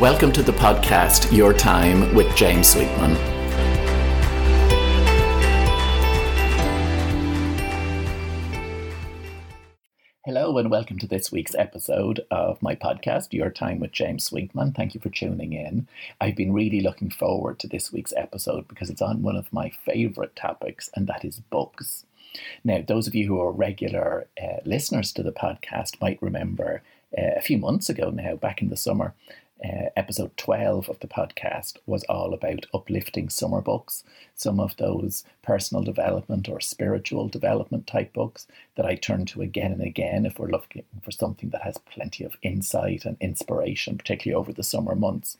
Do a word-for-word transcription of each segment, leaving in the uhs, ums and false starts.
Welcome to the podcast, Your Time with James Sweetman. Hello and welcome to this week's episode of my podcast, Your Time with James Sweetman. Thank you for tuning in. I've been really looking forward to this week's episode because it's on one of my favourite topics, and that is books. Now, those of you who are regular uh, listeners to the podcast might remember uh, a few months ago now, back in the summer, Uh, episode twelve of the podcast was all about uplifting summer books, some of those personal development or spiritual development type books that I turn to again and again if we're looking for something that has plenty of insight and inspiration, particularly over the summer months.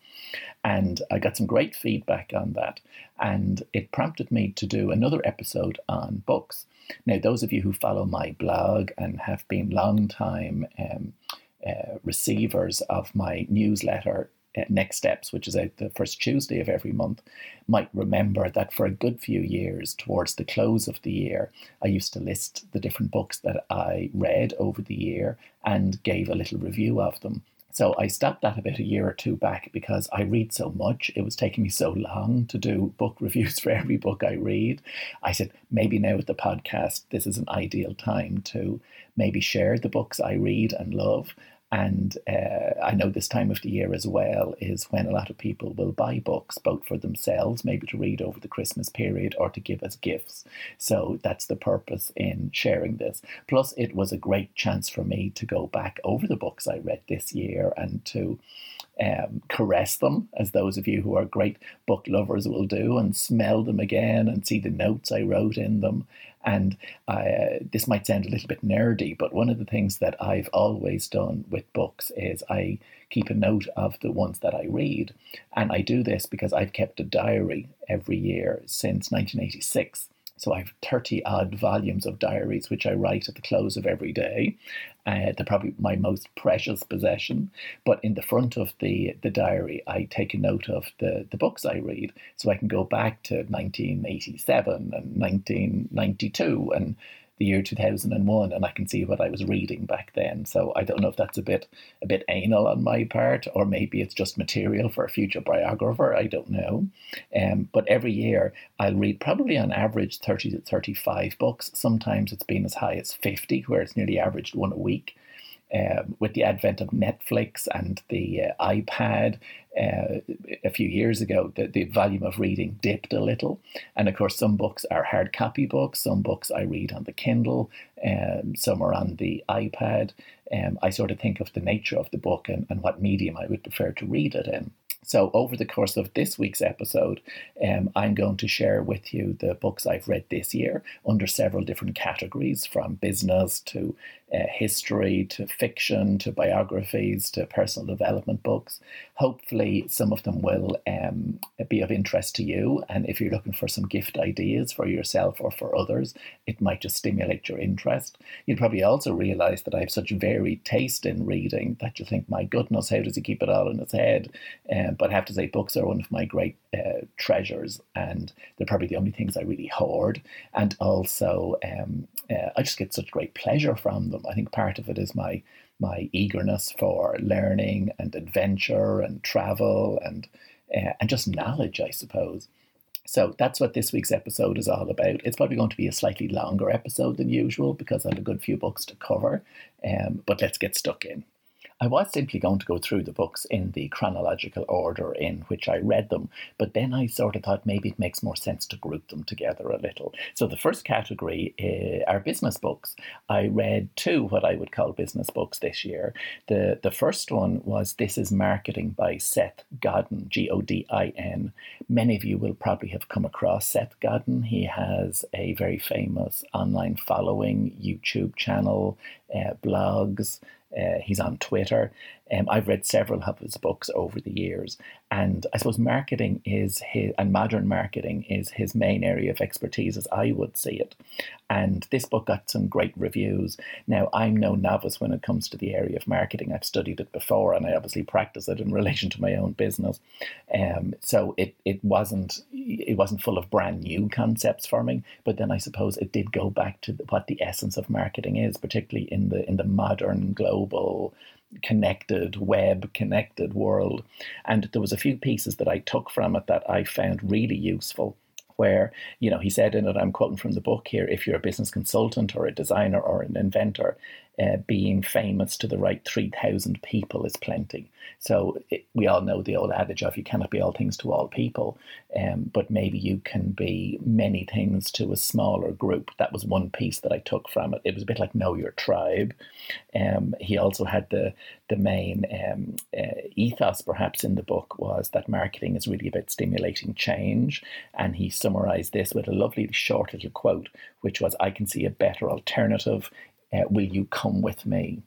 And I got some great feedback on that, and it prompted me to do another episode on books. Now, those of you who follow my blog and have been long time um Uh, receivers of my newsletter, uh, Next Steps, which is out the first Tuesday of every month, might remember that for a good few years towards the close of the year, I used to list the different books that I read over the year and gave a little review of them. So I stopped that about a year or two back because I read so much. It was taking me so long to do book reviews for every book I read. I said, maybe now with the podcast, this is an ideal time to maybe share the books I read and love. And uh, I know this time of the year as well is when a lot of people will buy books, both for themselves, maybe to read over the Christmas period, or to give as gifts. So that's the purpose in sharing this. Plus, it was a great chance for me to go back over the books I read this year and to um, caress them, as those of you who are great book lovers will do, and smell them again and see the notes I wrote in them. And uh, this might sound a little bit nerdy, but one of the things that I've always done with books is I keep a note of the ones that I read. And I do this because I've kept a diary every year since nineteen eighty-six. So I have thirty odd volumes of diaries, which I write at the close of every day. Uh, they're probably my most precious possession. But in the front of the, the diary, I take a note of the, the books I read. So I can go back to nineteen eighty-seven and nineteen ninety-two and the year two thousand one, and I can see what I was reading back then. So I don't know if that's a bit a bit anal on my part, or maybe it's just material for a future biographer. I don't know. Um, but every year I'll read probably on average thirty to thirty-five books. Sometimes it's been as high as fifty, where it's nearly averaged one a week. Um, with the advent of Netflix and the uh, iPad uh, a few years ago, the, the volume of reading dipped a little. And of course, some books are hard copy books. Some books I read on the Kindle. Um, some are on the iPad. Um, I sort of think of the nature of the book and, and what medium I would prefer to read it in. So over the course of this week's episode, um, I'm going to share with you the books I've read this year under several different categories, from business to uh, history to fiction to biographies to personal development books. Hopefully some of them will um, be of interest to you. And if you're looking for some gift ideas for yourself or for others, it might just stimulate your interest. You'll probably also realise that I have such varied taste in reading that you think, my goodness, how does he keep it all in his head? Um, But I have to say, books are one of my great uh, treasures, and they're probably the only things I really hoard. And also, um, uh, I just get such great pleasure from them. I think part of it is my my eagerness for learning and adventure and travel and uh, and just knowledge, I suppose. So that's what this week's episode is all about. It's probably going to be a slightly longer episode than usual because I have a good few books to cover. Um, but let's get stuck in. I was simply going to go through the books in the chronological order in which I read them, but then I sort of thought maybe it makes more sense to group them together a little. So the first category uh, are business books. I read two what I would call business books this year. The the first one was This is Marketing by Seth Godin, G O D I N. Many of you will probably have come across Seth Godin. He has a very famous online following, YouTube channel, uh, blogs. Uh, he's on Twitter. Um, I've read several of his books over the years. And I suppose marketing is his, and modern marketing is his main area of expertise as I would see it. And this book got some great reviews. Now, I'm no novice when it comes to the area of marketing. I've studied it before, and I obviously practice it in relation to my own business. Um, so it, it wasn't it wasn't full of brand new concepts for me. But then I suppose it did go back to what the essence of marketing is, particularly in the in the modern global connected web, connected world. And there was a few pieces that I took from it that I found really useful, where, you know, he said in it, I'm quoting from the book here, if you're a business consultant or a designer or an inventor, uh, being famous to the right three thousand people is plenty. So it, we all know the old adage of you cannot be all things to all people, um, but maybe you can be many things to a smaller group. That was one piece that I took from it. It was a bit like know your tribe. Um, he also had the, the main um, uh, ethos perhaps in the book was that marketing is really about stimulating change. And he summarised this with a lovely short little quote, which was, I can see a better alternative. Uh, will you come with me?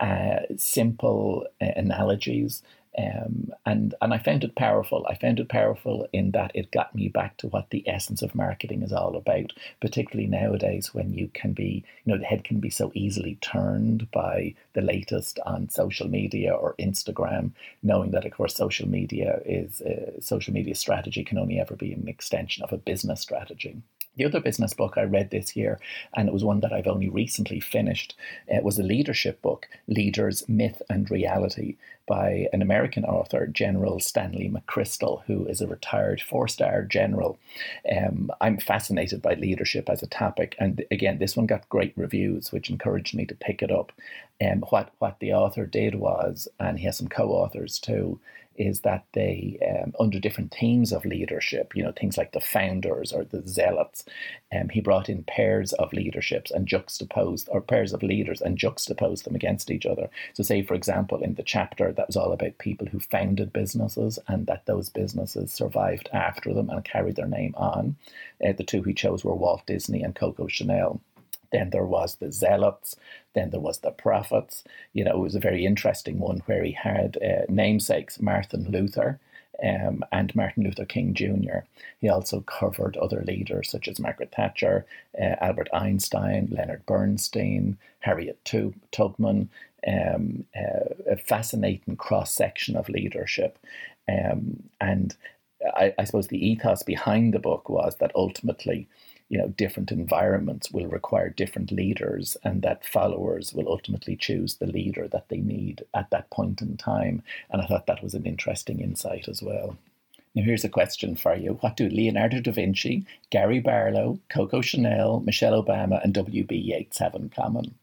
Uh, simple uh, analogies. Um, and, and I found it powerful. I found it powerful in that it got me back to what the essence of marketing is all about, particularly nowadays when you can be, you know, the head can be so easily turned by the latest on social media or Instagram, knowing that, of course, social media is, uh, social media strategy can only ever be an extension of a business strategy. The other business book I read this year, and it was one that I've only recently finished, it was a leadership book, Leaders, Myth and Reality, by an American author, General Stanley McChrystal, who is a retired four-star general. Um, I'm fascinated by leadership as a topic. And again, this one got great reviews, which encouraged me to pick it up. Um, what, what the author did was, and he has some co-authors too, is that they, um, under different themes of leadership, you know, things like the founders or the zealots, um, he brought in pairs of leaderships and juxtaposed, or pairs of leaders and juxtaposed them against each other. So say, for example, in the chapter that was all about people who founded businesses and that those businesses survived after them and carried their name on. Uh, the two he chose were Walt Disney and Coco Chanel. Then there was the zealots. Then there was the prophets. You know, it was a very interesting one where he had uh, namesakes, Martin Luther um, and Martin Luther King Junior He also covered other leaders such as Margaret Thatcher, uh, Albert Einstein, Leonard Bernstein, Harriet Tubman. Um, uh, a fascinating cross-section of leadership. Um, and I, I suppose the ethos behind the book was that ultimately, you know, different environments will require different leaders, and that followers will ultimately choose the leader that they need at that point in time. And I thought that was an interesting insight as well. Now, here's a question for you. What do Leonardo da Vinci, Gary Barlow, Coco Chanel, Michelle Obama and W B Yeats have in common?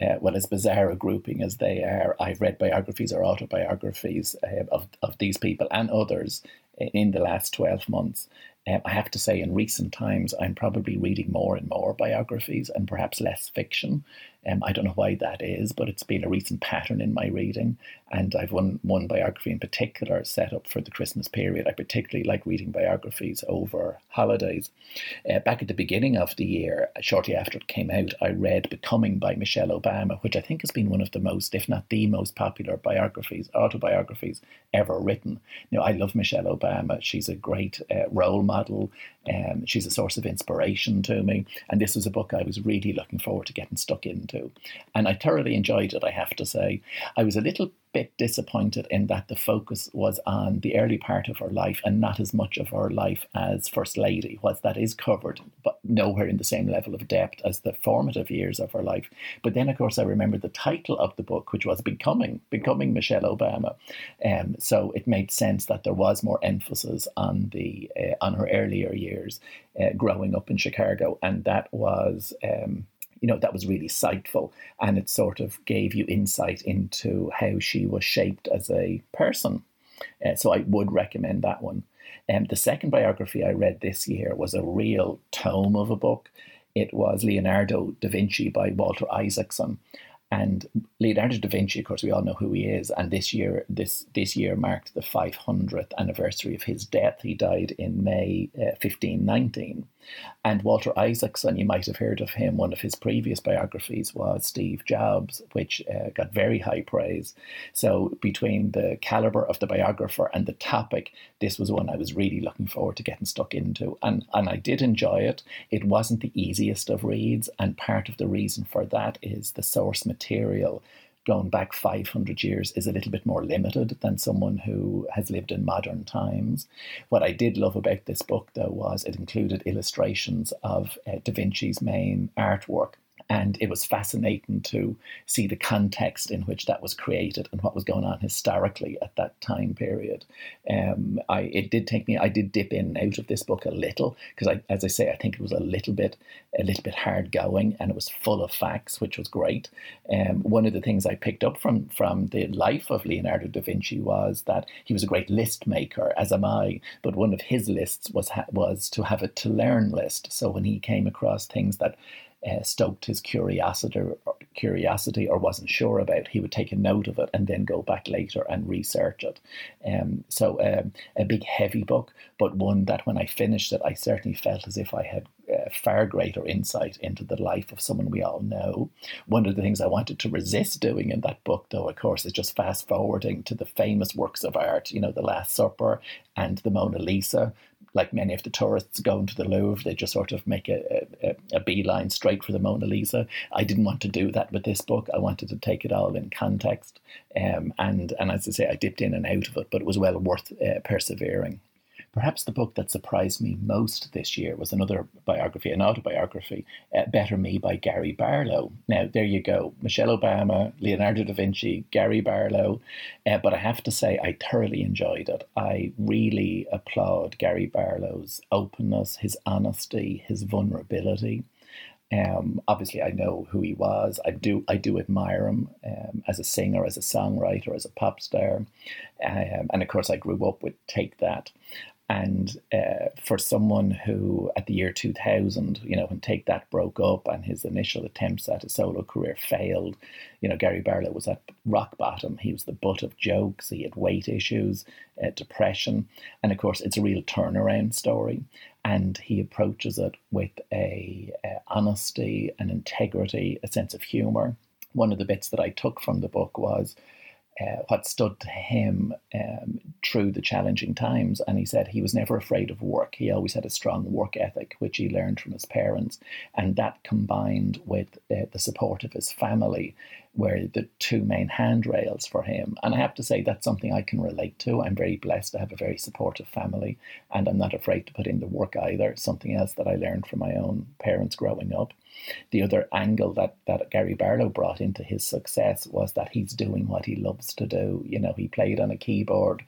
Uh, well, as bizarre a grouping as they are, I've read biographies or autobiographies uh, of, of these people and others in the last twelve months. Um, I have to say, in recent times, I'm probably reading more and more biographies and perhaps less fiction. Um, I don't know why that is, but it's been a recent pattern in my reading. And I've one, one biography in particular set up for the Christmas period. I particularly like reading biographies over holidays. Uh, back at the beginning of the year, shortly after it came out, I read Becoming by Michelle Obama, which I think has been one of the most, if not the most popular biographies, autobiographies ever written. Now, I love Michelle Obama. She's a great uh, role model. model. Um, she's a source of inspiration to me. And this was a book I was really looking forward to getting stuck into. And I thoroughly enjoyed it, I have to say. I was a little bit disappointed in that the focus was on the early part of her life and not as much of her life as First Lady, whilst that is covered, but nowhere in the same level of depth as the formative years of her life. But then, of course, I remember the title of the book, which was Becoming, Becoming Michelle Obama. Um, so it made sense that there was more emphasis on the uh, on her earlier years uh, growing up in Chicago. And that was... Um, You know, that was really insightful, and it sort of gave you insight into how she was shaped as a person. Uh, so I would recommend that one. Um, the second biography I read this year was a real tome of a book. It was Leonardo da Vinci by Walter Isaacson. And Leonardo da Vinci, of course, we all know who he is. And this year, this this year marked the five hundredth anniversary of his death. He died in May uh, fifteen nineteen. And Walter Isaacson, you might have heard of him. One of his previous biographies was Steve Jobs, which uh, got very high praise. So between the calibre of the biographer and the topic, this was one I was really looking forward to getting stuck into. And, and I did enjoy it. It wasn't the easiest of reads. And part of the reason for that is the source material. Material going back five hundred years is a little bit more limited than someone who has lived in modern times. What I did love about this book, though, was it included illustrations of uh, Da Vinci's main artwork. And it was fascinating to see the context in which that was created and what was going on historically at that time period. Um, I, it did take me, I did dip in and out of this book a little, because I, as I say, I think it was a little bit, a little bit hard going, and it was full of facts, which was great. Um, one of the things I picked up from, from the life of Leonardo da Vinci was that he was a great list maker, as am I, but one of his lists was, was to have a to-learn list. So when he came across things that Uh, stoked his curiosity or, curiosity or wasn't sure about, he would take a note of it and then go back later and research it. Um, so um, a big heavy book, but one that when I finished it, I certainly felt as if I had uh, far greater insight into the life of someone we all know. One of the things I wanted to resist doing in that book, though, of course, is just fast forwarding to the famous works of art, you know, The Last Supper and the Mona Lisa. Like many of the tourists going to the Louvre, they just sort of make a, a, a beeline straight for the Mona Lisa. I didn't want to do that with this book. I wanted to take it all in context. Um, and, and as I say, I dipped in and out of it, but it was well worth uh, persevering. Perhaps the book that surprised me most this year was another biography, an autobiography, uh, Better Me by Gary Barlow. Now, there you go. Michelle Obama, Leonardo da Vinci, Gary Barlow. Uh, but I have to say, I thoroughly enjoyed it. I really applaud Gary Barlow's openness, his honesty, his vulnerability. Um, obviously, I know who he was. I do I do admire him um, as a singer, as a songwriter, as a pop star. Um, and of course, I grew up with Take That. And uh, for someone who, at the year two thousand, you know, when Take That broke up and his initial attempts at a solo career failed, you know, Gary Barlow was at rock bottom. He was the butt of jokes. He had weight issues, uh, depression. And of course, it's a real turnaround story. And he approaches it with a, a honesty, an integrity, a sense of humour. One of the bits that I took from the book was Uh, what stood to him um, through the challenging times. And he said he was never afraid of work. He always had a strong work ethic, which he learned from his parents. And that combined with uh, the support of his family were the two main handrails for him. And I have to say that's something I can relate to. I'm very blessed to have a very supportive family, and I'm not afraid to put in the work either, something else that I learned from my own parents growing up. The other angle that, that Gary Barlow brought into his success was that he's doing what he loves to do. You know, he played on a keyboard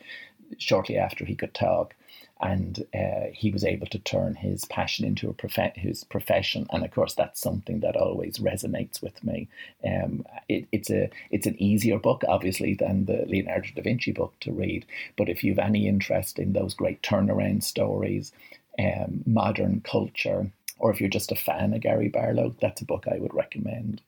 shortly after he could talk, and uh, he was able to turn his passion into a prof- his profession. And of course, that's something that always resonates with me. Um, it, it's a it's an easier book, obviously, than the Leonardo da Vinci book to read. But if you've any interest in those great turnaround stories, um, modern culture, or if you're just a fan of Gary Barlow, that's a book I would recommend.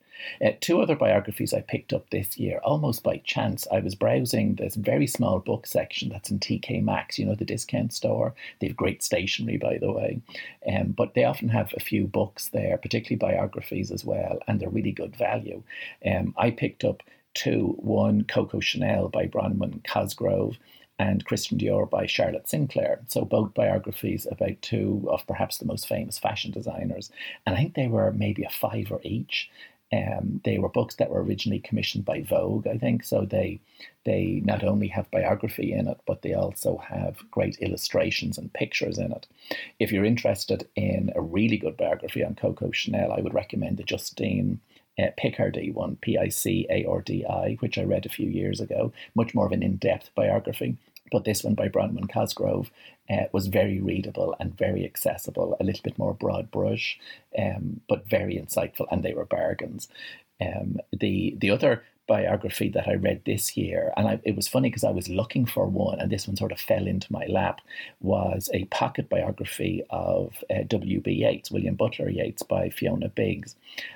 Uh, two other biographies I picked up this year, almost by chance. I was browsing this very small book section that's in T K Maxx, you know, the discount store. They have great stationery, by the way. Um, but they often have a few books there, particularly biographies as well, and they're really good value. Um, I picked up two, one Coco Chanel by Bronwyn Cosgrove, and Christian Dior by Charlotte Sinclair. So both biographies about two of perhaps the most famous fashion designers. And I think they were maybe a fiver each. Um, they were books that were originally commissioned by Vogue, I think. So they they not only have biography in it, but they also have great illustrations and pictures in it. If you're interested in a really good biography on Coco Chanel, I would recommend the Justine Uh, Picardi one, P I C A R D I, which I read a few years ago, much more of an in-depth biography. But this one by Bronwyn Cosgrove uh, was very readable and very accessible, a little bit more broad brush, um, but very insightful, and they were bargains. Um, the, the other biography that I read this year, and I, it was funny because I was looking for one and this one sort of fell into my lap, was a pocket biography of uh, W B Yeats, William Butler Yeats, by Fiona Biggs.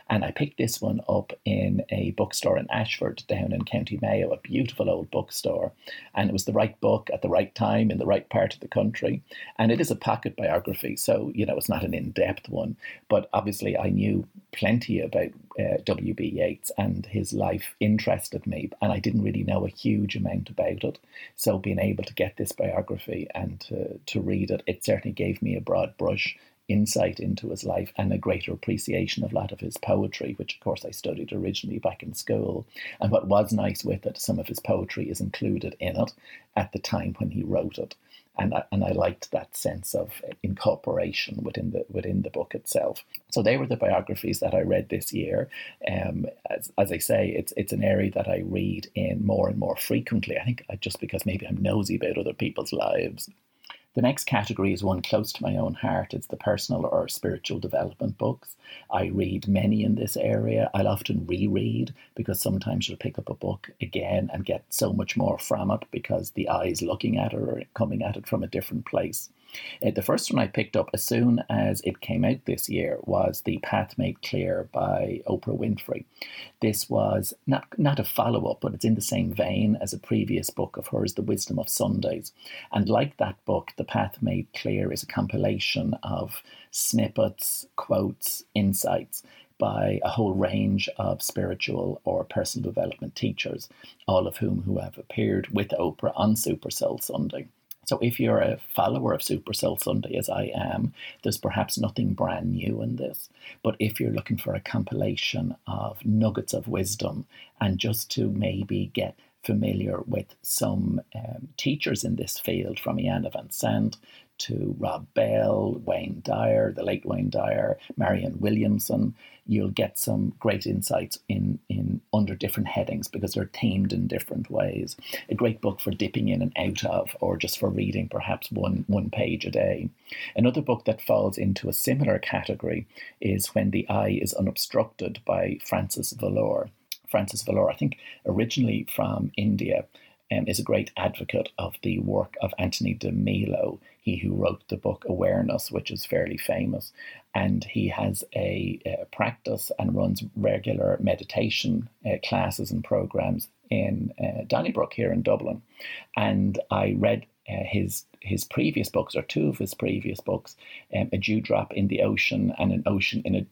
And I picked this one up in a bookstore in Ashford down in County Mayo, a beautiful old bookstore. And it was the right book at the right time in the right part of the country. And it is a pocket biography, so, you know, it's not an in-depth one, but obviously I knew plenty about uh, W B Yeats, and his life in interested me, and I didn't really know a huge amount about it. So being able to get this biography and to, to read it, it certainly gave me a broad brush insight into his life and a greater appreciation of a lot of his poetry, which of course I studied originally back in school. And what was nice with it, some of his poetry is included in it at the time when he wrote it. And I, and I liked that sense of incorporation within the within the book itself. So they were the biographies that I read this year. Um, as, as I say, it's it's an area that I read in more and more frequently. I think just because maybe I'm nosy about other people's lives. The next category is one close to my own heart. It's the personal or spiritual development books. I read many in this area. I'll often reread because sometimes you'll pick up a book again and get so much more from it because the eyes looking at it are coming at it from a different place. Uh, the first one I picked up as soon as it came out this year was The Path Made Clear by Oprah Winfrey. This was not, not a follow-up, but it's in the same vein as a previous book of hers, The Wisdom of Sundays. And like that book, The Path Made Clear is a compilation of snippets, quotes, insights by a whole range of spiritual or personal development teachers, all of whom who have appeared with Oprah on Super Soul Sunday. So if you're a follower of Super Soul Sunday, as I am, there's perhaps nothing brand new in this. But if you're looking for a compilation of nuggets of wisdom and just to maybe get familiar with some um, teachers in this field, from Iana Van Sant to Rob Bell, Wayne Dyer, the late Wayne Dyer, Marianne Williamson, you'll get some great insights in, in under different headings because they're themed in different ways. A great book for dipping in and out of, or just for reading perhaps one, one page a day. Another book that falls into a similar category is When the Eye is Unobstructed by Francis Vellore. Francis Vellore, I think originally from India, um, is a great advocate of the work of Anthony de Milo, he who wrote the book Awareness, which is fairly famous. And he has a, a practice and runs regular meditation uh, classes and programs in uh, Donnybrook here in Dublin. And I read uh, his his previous books, or two of his previous books, um, A Dewdrop in the Ocean and An Ocean in a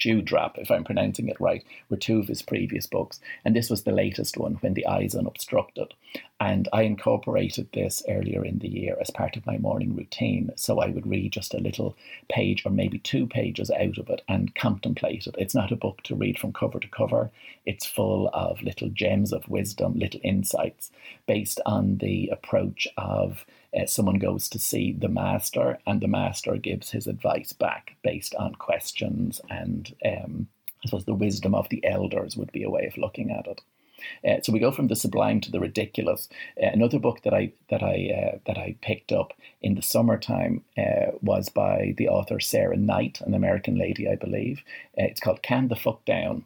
Dewdrop, if I'm pronouncing it right, were two of his previous books. And this was the latest one, When the Eye is Unobstructed. And I incorporated this earlier in the year as part of my morning routine. So I would read just a little page or maybe two pages out of it and contemplate it. It's not a book to read from cover to cover. It's full of little gems of wisdom, little insights based on the approach of Uh, someone goes to see the master and the master gives his advice back based on questions and um, I suppose the wisdom of the elders would be a way of looking at it. Uh, so we go from the sublime to the ridiculous. Uh, another book that I that I uh, that I picked up in the summertime uh, was by the author Sarah Knight, an American lady, I believe. Uh, it's called Calm the Fuck Down,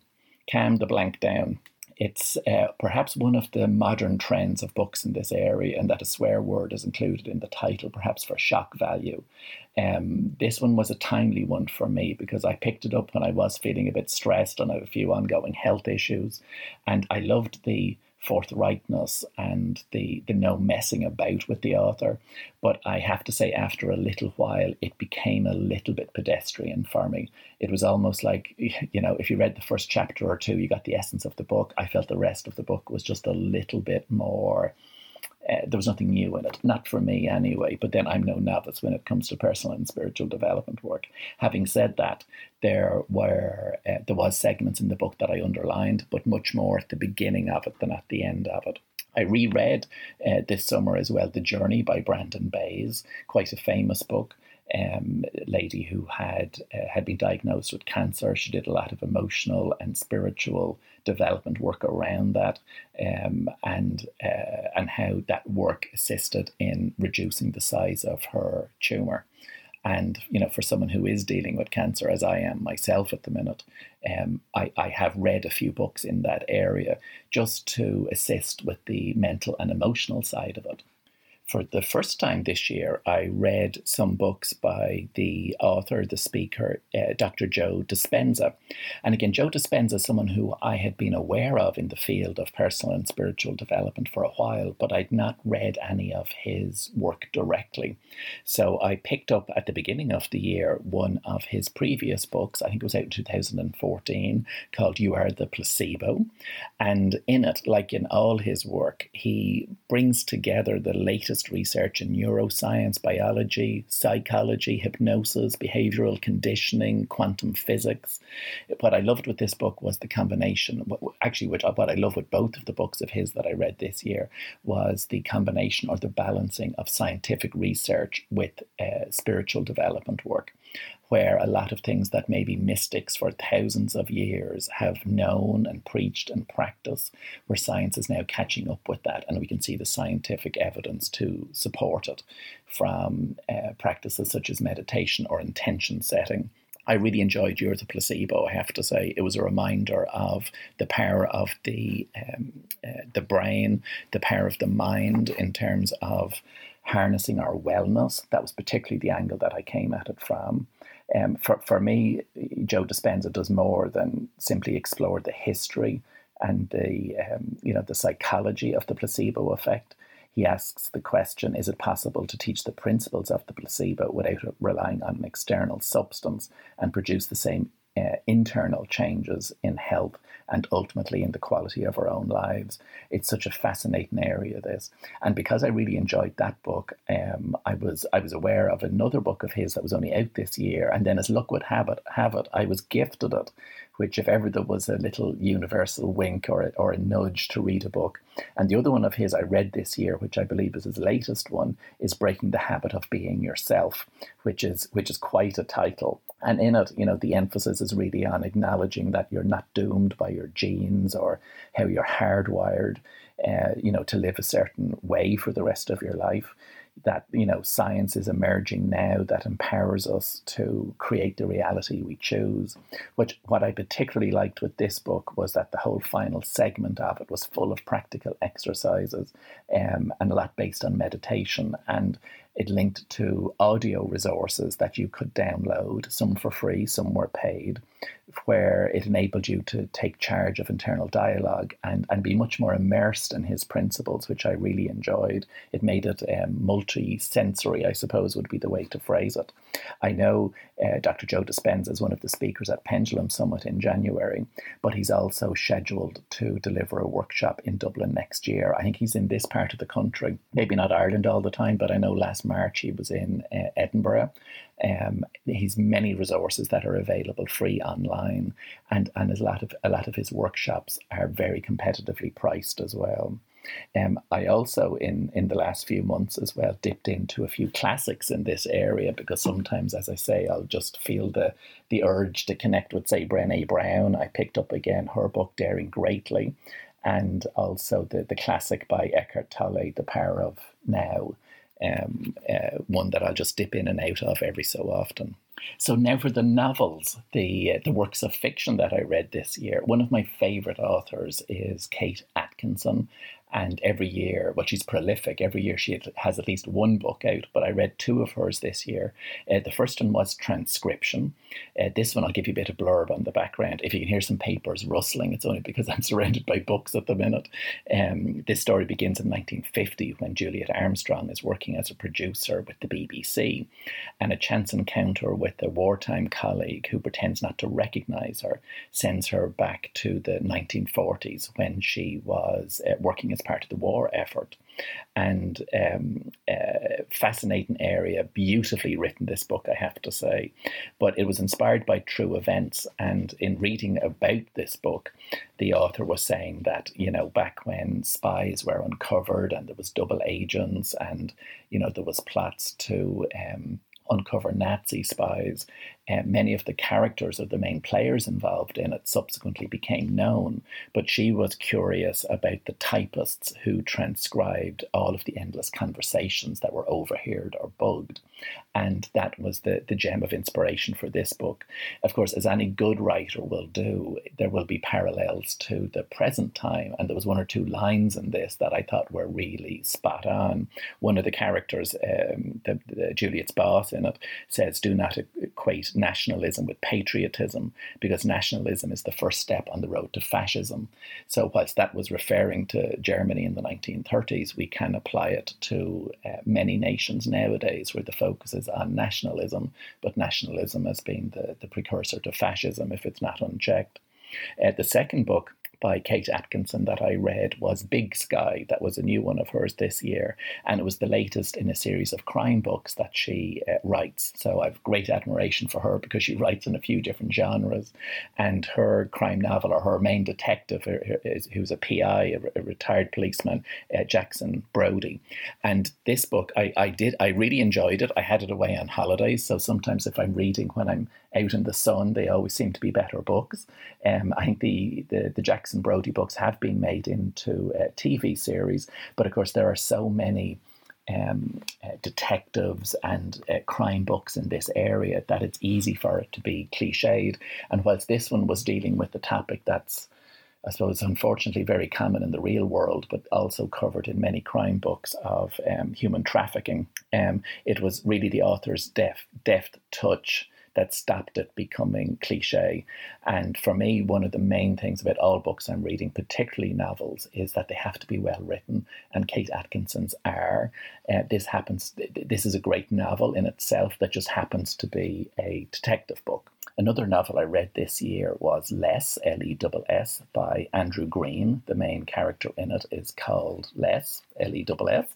Calm the Blank Down. It's uh, perhaps one of the modern trends of books in this area, and that a swear word is included in the title, perhaps for shock value. Um, this one was a timely one for me because I picked it up when I was feeling a bit stressed and I had a few ongoing health issues. And I loved the forthrightness and the, the no messing about with the author. But I have to say, after a little while, it became a little bit pedestrian for me. It was almost like, you know, if you read the first chapter or two, you got the essence of the book. I felt the rest of the book was just a little bit more, uh, there was nothing new in it. Not for me anyway, but then I'm no novice when it comes to personal and spiritual development work. Having said that, There were uh, there was segments in the book that I underlined, but much more at the beginning of it than at the end of it. I reread uh, this summer as well, The Journey by Brandon Bayes, quite a famous book. Um, lady who had uh, had been diagnosed with cancer. She did a lot of emotional and spiritual development work around that, um, and uh, and how that work assisted in reducing the size of her tumour. And, you know, for someone who is dealing with cancer, as I am myself at the minute, um, I, I have read a few books in that area just to assist with the mental and emotional side of it. For the first time this year, I read some books by the author, the speaker, uh, Doctor Joe Dispenza. And again, Joe Dispenza is someone who I had been aware of in the field of personal and spiritual development for a while, but I'd not read any of his work directly. So I picked up at the beginning of the year one of his previous books, I think it was out in two thousand fourteen, called You Are the Placebo. And in it, like in all his work, he brings together the latest latest research in neuroscience, biology, psychology, hypnosis, behavioral conditioning, quantum physics. What I loved with this book was the combination, actually what I love with both of the books of his that I read this year was the combination or the balancing of scientific research with uh, spiritual development work, where a lot of things that maybe mystics for thousands of years have known and preached and practiced, where science is now catching up with that. And we can see the scientific evidence to support it from uh, practices such as meditation or intention setting. I really enjoyed You Are the Placebo, I have to say. It was a reminder of the power of the um, uh, the brain, the power of the mind in terms of harnessing our wellness. That was particularly the angle that I came at it from. Um, for, for me, Joe Dispenza does more than simply explore the history and the um, you know the psychology of the placebo effect. He asks the question, is it possible to teach the principles of the placebo without relying on an external substance and produce the same uh, internal changes in health and ultimately in the quality of our own lives? It's such a fascinating area, this. And because I really enjoyed that book, um, I was I was aware of another book of his that was only out this year. And then as luck would have it, have it I was gifted it, which if ever there was a little universal wink or a, or a nudge to read a book. And the other one of his I read this year, which I believe is his latest one, is Breaking the Habit of Being Yourself, which is which is quite a title. And in it, you know, the emphasis is really on acknowledging that you're not doomed by your genes or how you're hardwired, uh, you know, to live a certain way for the rest of your life. That, you know, science is emerging now that empowers us to create the reality we choose. Which, what I particularly liked with this book was that the whole final segment of it was full of practical exercises um, and a lot based on meditation. And it linked to audio resources that you could download, some for free, some were paid, where it enabled you to take charge of internal dialogue and, and be much more immersed in his principles, which I really enjoyed. It made it um, multi-sensory, I suppose would be the way to phrase it. I know uh, Doctor Joe Dispenza is one of the speakers at Pendulum Summit in January, but he's also scheduled to deliver a workshop in Dublin next year. I think he's in this part of the country, maybe not Ireland all the time, but I know last March he was in uh, Edinburgh. Um, he's many resources that are available free online, and and a lot of a lot of his workshops are very competitively priced as well. Um, I also, in, in the last few months as well, dipped into a few classics in this area because sometimes, as I say, I'll just feel the, the urge to connect with, say, Brené Brown. I picked up again her book, Daring Greatly, and also the, the classic by Eckhart Tolle, The Power of Now. Um, uh, one that I'll just dip in and out of every so often. So now for the novels, the uh, the works of fiction that I read this year. One of my favourite authors is Kate Atkinson, and every year, well, she's prolific. Every year she has at least one book out, but I read two of hers this year. Uh, the first one was Transcription. Uh, this one, I'll give you a bit of blurb on the background. If you can hear some papers rustling, it's only because I'm surrounded by books at the minute. Um, this story begins in nineteen fifty when Juliet Armstrong is working as a producer with the B B C, and a chance encounter with a wartime colleague who pretends not to recognise her sends her back to the nineteen forties when she was uh, working as part of the war effort. And um, uh, fascinating area, beautifully written this book, I have to say, but it was inspired by true events. And in reading about this book, the author was saying that, you know, back when spies were uncovered and there was double agents and, you know, there was plots to um, uncover Nazi spies, Uh, many of the characters of the main players involved in it subsequently became known, but she was curious about the typists who transcribed all of the endless conversations that were overheard or bugged. And that was the, the gem of inspiration for this book. Of course, as any good writer will do, there will be parallels to the present time. And there was one or two lines in this that I thought were really spot on. One of the characters, um, the, the Juliet's boss in it, says, "Do not equate nationalism with patriotism, because nationalism is the first step on the road to fascism." So whilst that was referring to Germany in the nineteen thirties, we can apply it to uh, many nations nowadays where the focus is on nationalism, but nationalism has been the, the precursor to fascism if it's not unchecked. Uh, the second book by Kate Atkinson that I read was Big Sky. That was a new one of hers this year. And it was the latest in a series of crime books that she uh, writes. So I have great admiration for her because she writes in a few different genres. And her crime novel, or her main detective, who's a P I, a retired policeman, uh, Jackson Brodie. And this book, I, I did, I really enjoyed it. I had it away on holidays. So sometimes if I'm reading when I'm out in the sun, they always seem to be better books. Um, I think the, the, the Jackson Brodie books have been made into a T V series, but of course there are so many um, uh, detectives and uh, crime books in this area that it's easy for it to be cliched. And whilst this one was dealing with the topic that's, I suppose, unfortunately very common in the real world, but also covered in many crime books of um, human trafficking, um, it was really the author's deft, deft touch that stopped it becoming cliche. And for me, one of the main things about all books I'm reading, particularly novels, is that they have to be well written, and Kate Atkinson's are. Uh, this happens. This is a great novel in itself that just happens to be a detective book. Another novel I read this year was Less, L E S S, by Andrew Green. The main character in it is called Less, L E S S.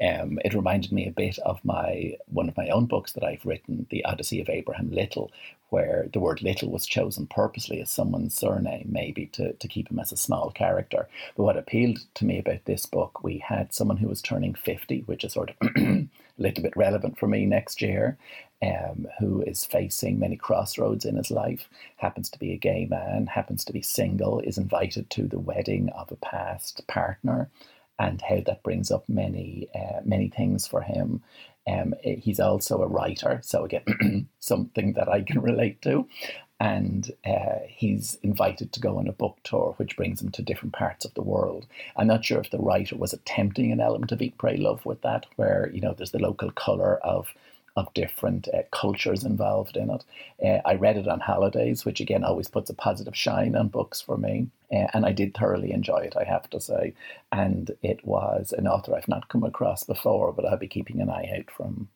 Um, it reminded me a bit of my one of my own books that I've written, The Odyssey of Abraham Little, where the word Little was chosen purposely as someone's surname, maybe to, to keep him as a small character. But what appealed to me about this book, we had someone who was turning fifty, which is sort of a little bit relevant for me next year, um, who is facing many crossroads in his life, happens to be a gay man, happens to be single, is invited to the wedding of a past partner, and how that brings up many, uh, many things for him. Um, he's also a writer, so again, something that I can relate to. And uh, he's invited to go on a book tour, which brings him to different parts of the world. I'm not sure if the writer was attempting an element of Eat, Pray, Love with that, where, you know, there's the local colour of of different uh, cultures involved in it. Uh, I read it on holidays, which again always puts a positive shine on books for me. Uh, and I did thoroughly enjoy it, I have to say. And it was an author I've not come across before, but I'll be keeping an eye out from.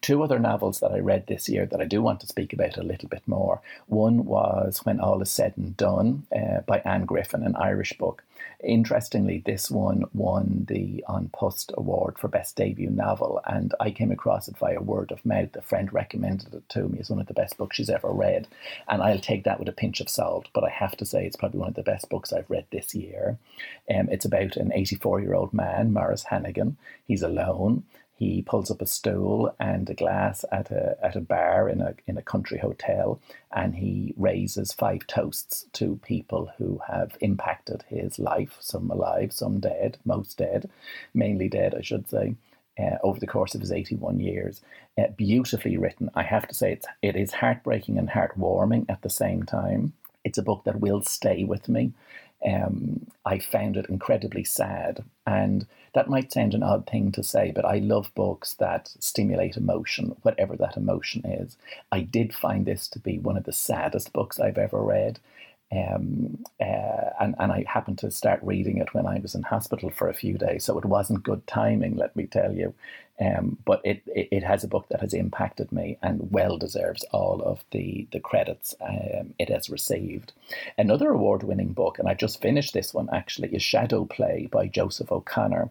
Two other novels that I read this year that I do want to speak about a little bit more. One was When All Is Said and Done uh, by Anne Griffin, an Irish book. Interestingly, this one won the On Post Award for Best Debut Novel, and I came across it via word of mouth. A friend recommended it to me as one of the best books she's ever read, and I'll take that with a pinch of salt, but I have to say it's probably one of the best books I've read this year. Um, it's about an eighty-four-year-old man, Maurice Hannigan. He's alone. He pulls up a stool and a glass at a at a bar in a in a country hotel, and he raises five toasts to people who have impacted his life, some alive, some dead, most dead, mainly dead, I should say, uh, over the course of his eighty-one years. Uh, beautifully written. I have to say it's, it is heartbreaking and heartwarming at the same time. It's a book that will stay with me. Um, I found it incredibly sad, and that might sound an odd thing to say, but I love books that stimulate emotion, whatever that emotion is. I did find this to be one of the saddest books I've ever read. Um, uh, and, and I happened to start reading it when I was in hospital for a few days, so it wasn't good timing, let me tell you. Um, but it, it, it has a book that has impacted me and well deserves all of the, the credits um, it has received. Another award-winning book, and I just finished this one actually, is Shadow Play by Joseph O'Connor.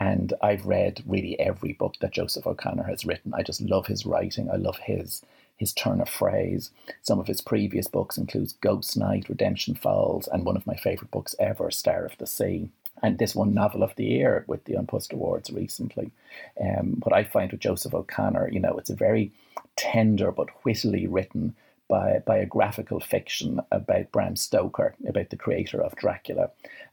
And I've read really every book that Joseph O'Connor has written. I just love his writing. I love his his turn of phrase. Some of his previous books includes Ghost Night, Redemption Falls, and one of my favourite books ever, Star of the Sea. And this one novel of the year with the On Post Awards recently. Um, what I find with Joseph O'Connor, you know, it's a very tender but wittily written bi- biographical fiction about Bram Stoker, about the creator of Dracula.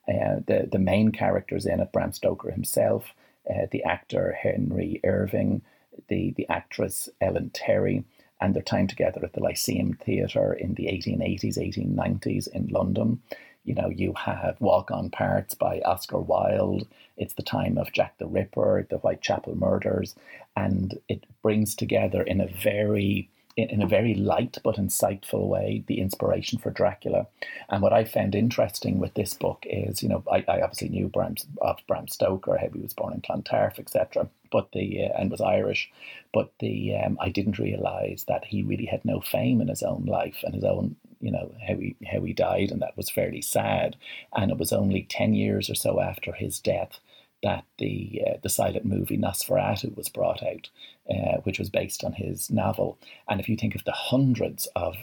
Uh, the, the main characters in it, Bram Stoker himself, uh, the actor Henry Irving, the, the actress Ellen Terry, and their time together at the Lyceum Theatre in the eighteen eighties, eighteen nineties in London. You know, you have walk-on parts by Oscar Wilde. It's the time of Jack the Ripper, the Whitechapel murders, and it brings together in a very in a very light but insightful way the inspiration for Dracula. And what I found interesting with this book is, you know, I, I obviously knew Bram, of Bram Stoker, how he was born in Clontarf, et cetera. But the uh, and was Irish, but the um, I didn't realise that he really had no fame in his own life and his own you know, how he how he died, and that was fairly sad. And it was only ten years or so after his death that the uh, the silent movie Nosferatu was brought out, uh, which was based on his novel. And if you think of the hundreds of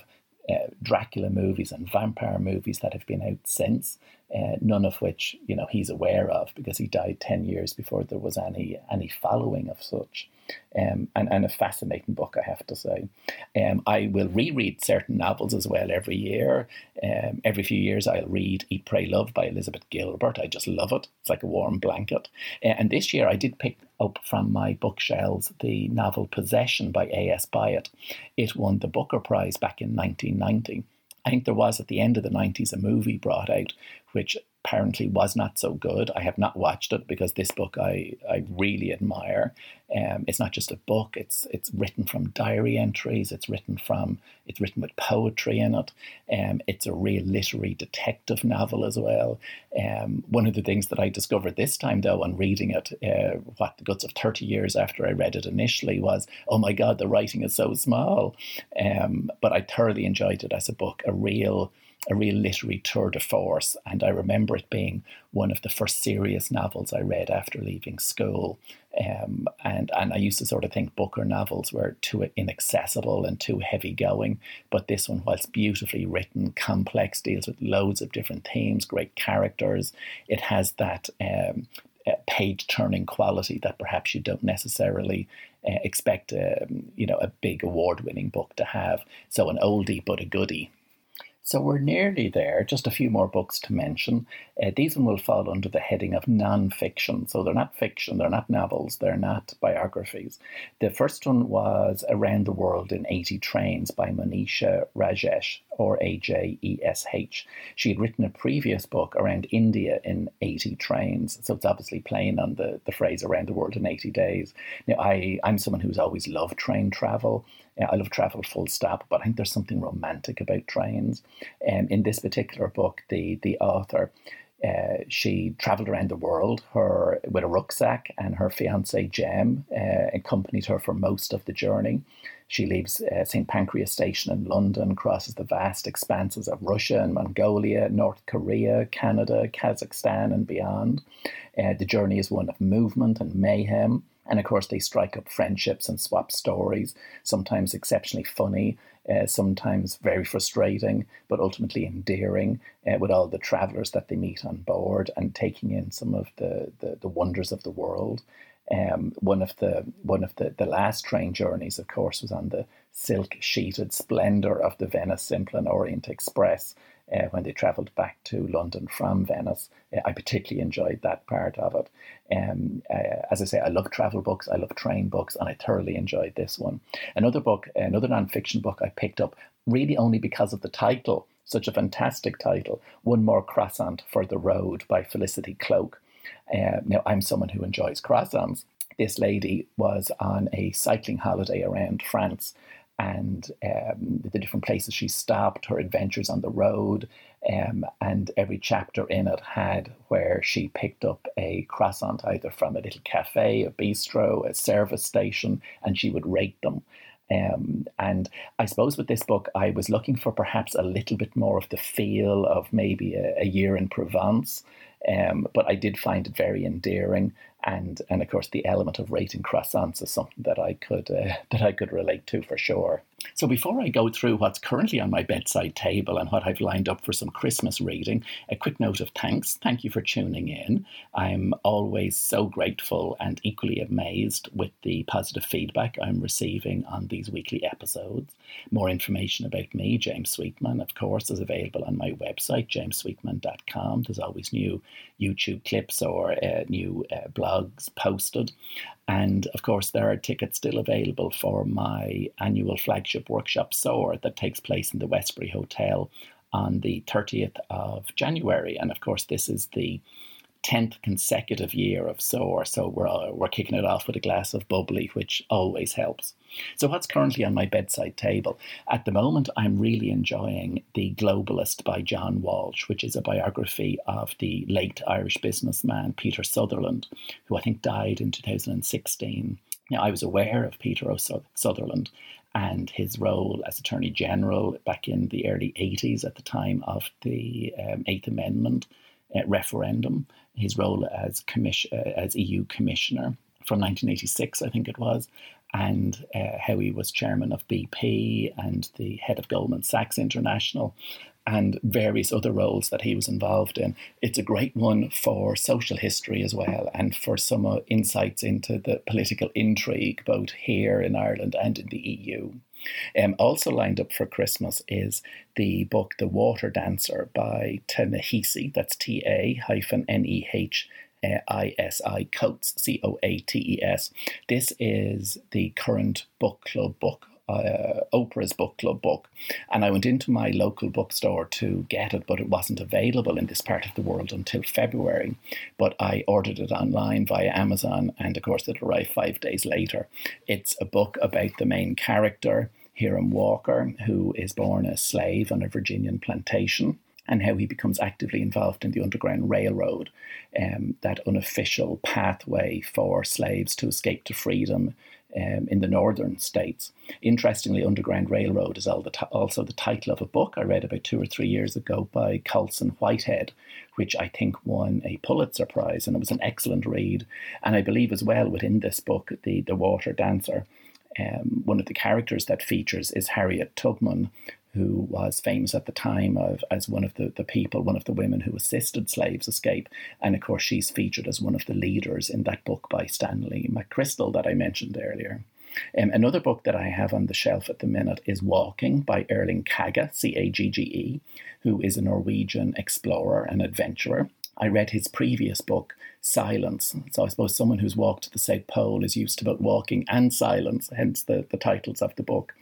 Uh, Dracula movies and vampire movies that have been out since, uh, none of which, you know, he's aware of, because he died ten years before there was any any following of such. Um, and, and a fascinating book, I have to say. Um, I will reread certain novels as well every year. Um, every few years I'll read Eat, Pray, Love by Elizabeth Gilbert. I just love it. It's like a warm blanket. Uh, and this year I did pick up from my bookshelves the novel Possession by A S Byatt. It won the Booker Prize back in nineteen ninety. I think there was at the end of the nineties a movie brought out which apparently was not so good. I have not watched it, because this book I, I really admire. Um, it's not just a book, it's it's written from diary entries, it's written from it's written with poetry in it. Um, it's a real literary detective novel as well. Um, one of the things that I discovered this time, though, on reading it, uh, what the guts of thirty years after I read it initially, was, oh my God, the writing is so small. Um, but I thoroughly enjoyed it as a book, a real a real literary tour de force. And I remember it being one of the first serious novels I read after leaving school. Um, and, and I used to sort of think Booker novels were too inaccessible and too heavy going. But this one, whilst beautifully written, complex, deals with loads of different themes, great characters. It has that um, page-turning quality that perhaps you don't necessarily uh, expect a, you know, a big award-winning book to have. So an oldie but a goodie. So we're nearly there, just a few more books to mention. Uh, these one will fall under the heading of non-fiction. So they're not fiction, they're not novels, they're not biographies. The first one was Around the World in eighty trains by Manisha Rajesh, or A J E S H. She had written a previous book around India in eighty trains. So it's obviously playing on the, the phrase Around the World in eighty days. Now, I, I'm someone who's always loved train travel. I love travel, full stop, but I think there's something romantic about trains. Um, in this particular book, the the author, uh, she travelled around the world her with a rucksack, and her fiancé Jem uh, accompanied her for most of the journey. She leaves uh, Saint Pancras Station in London, crosses the vast expanses of Russia and Mongolia, North Korea, Canada, Kazakhstan and beyond. Uh, the journey is one of movement and mayhem. And of course, they strike up friendships and swap stories, sometimes exceptionally funny, uh, sometimes very frustrating, but ultimately endearing, uh, with all the travellers that they meet on board and taking in some of the, the, the wonders of the world. Um, one of the one of the, the last train journeys, of course, was on the silk-sheeted splendour of the Venice Simplon Orient Express, Uh, when they travelled back to London from Venice. Uh, I particularly enjoyed that part of it. Um, uh, as I say, I love travel books, I love train books, and I thoroughly enjoyed this one. Another book, another non-fiction book I picked up really only because of the title, such a fantastic title, One More Croissant for the Road by Felicity Cloke. Uh, now, I'm someone who enjoys croissants. This lady was on a cycling holiday around France, and um, the different places she stopped, her adventures on the road, um, and every chapter in it had where she picked up a croissant, either from a little cafe, a bistro, a service station, and she would rate them. Um, and I suppose with this book, I was looking for perhaps a little bit more of the feel of maybe a, a year in Provence, um, but I did find it very endearing. And and of course, the element of rating croissants is something that I could uh, that I could relate to for sure. So before I go through what's currently on my bedside table and what I've lined up for some Christmas reading, a quick note of thanks. Thank you for tuning in. I'm always so grateful and equally amazed with the positive feedback I'm receiving on these weekly episodes. More information about me, James Sweetman, of course, is available on my website, james sweetman dot com. There's always new YouTube clips or uh, new uh, blogs posted. And of course, there are tickets still available for my annual flagship workshop, SOAR, that takes place in the Westbury Hotel on the thirtieth of January. And of course, this is the tenth consecutive year of SOAR. So we're, we're kicking it off with a glass of bubbly, which always helps. So what's currently on my bedside table? At the moment, I'm really enjoying The Globalist by John Walsh, which is a biography of the late Irish businessman Peter Sutherland, who I think died in two thousand sixteen. you know, I was aware of Peter Sutherland and his role as Attorney General back in the early eighties at the time of the um, Eighth Amendment uh, referendum, his role as commission, uh, as E U Commissioner from nineteen eighty-six, I think it was, and uh, how he was chairman of B P and the head of Goldman Sachs International, and various other roles that he was involved in. It's a great one for social history as well, and for some uh, insights into the political intrigue, both here in Ireland and in the E U. Um, also lined up for Christmas is the book The Water Dancer by Ta-Nehisi, that's T A hyphen N E H Uh, I S I Coates, C O A T E S. This is the current book club book, uh, Oprah's book club book. And I went into my local bookstore to get it, but it wasn't available in this part of the world until February. But I ordered it online via Amazon, and of course it arrived five days later. It's a book about the main character, Hiram Walker, who is born a slave on a Virginian plantation, and how he becomes actively involved in the Underground Railroad, um, that unofficial pathway for slaves to escape to freedom um, in the northern states. Interestingly, Underground Railroad is all the t- also the title of a book I read about two or three years ago by Colson Whitehead, which I think won a Pulitzer Prize, and it was an excellent read. And I believe as well within this book, The, the Water Dancer, um, one of the characters that features is Harriet Tubman, who was famous at the time of as one of the, the people, one of the women who assisted slaves escape. And of course, she's featured as one of the leaders in that book by Stanley McChrystal that I mentioned earlier. Um, another book that I have on the shelf at the minute is Walking by Erling Kagge, C A G G E, who is a Norwegian explorer and adventurer. I read his previous book, Silence. So I suppose someone who's walked to the South Pole is used to both walking and silence, hence the, the titles of the book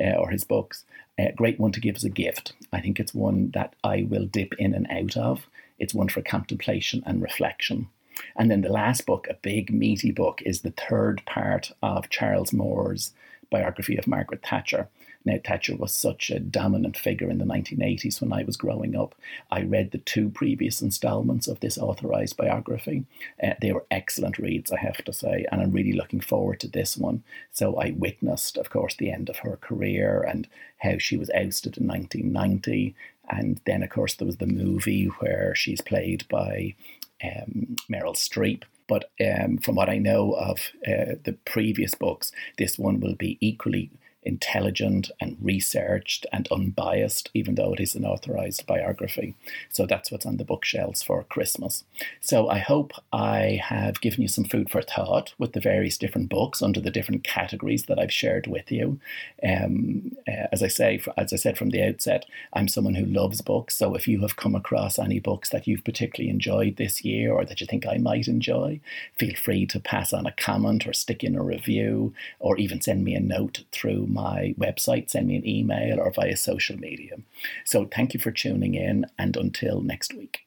uh, or his books. A uh, great one to give as a gift. I think it's one that I will dip in and out of. It's one for contemplation and reflection. And then the last book, a big meaty book, is the third part of Charles Moore's biography of Margaret Thatcher. Now, Thatcher was such a dominant figure in the nineteen eighties when I was growing up. I read the two previous installments of this authorised biography. Uh, they were excellent reads, I have to say, and I'm really looking forward to this one. So I witnessed, of course, the end of her career and how she was ousted in nineteen ninety. And then, of course, there was the movie where she's played by um, Meryl Streep. But um, from what I know of uh, the previous books, this one will be equally intelligent and researched and unbiased, even though it is an authorised biography. So that's what's on the bookshelves for Christmas. So I hope I have given you some food for thought with the various different books under the different categories that I've shared with you. Um, uh, as I say, as I said from the outset, I'm someone who loves books. So if you have come across any books that you've particularly enjoyed this year or that you think I might enjoy, feel free to pass on a comment or stick in a review, or even send me a note through my website, send me an email, or via social media. So thank you for tuning in, and until next week.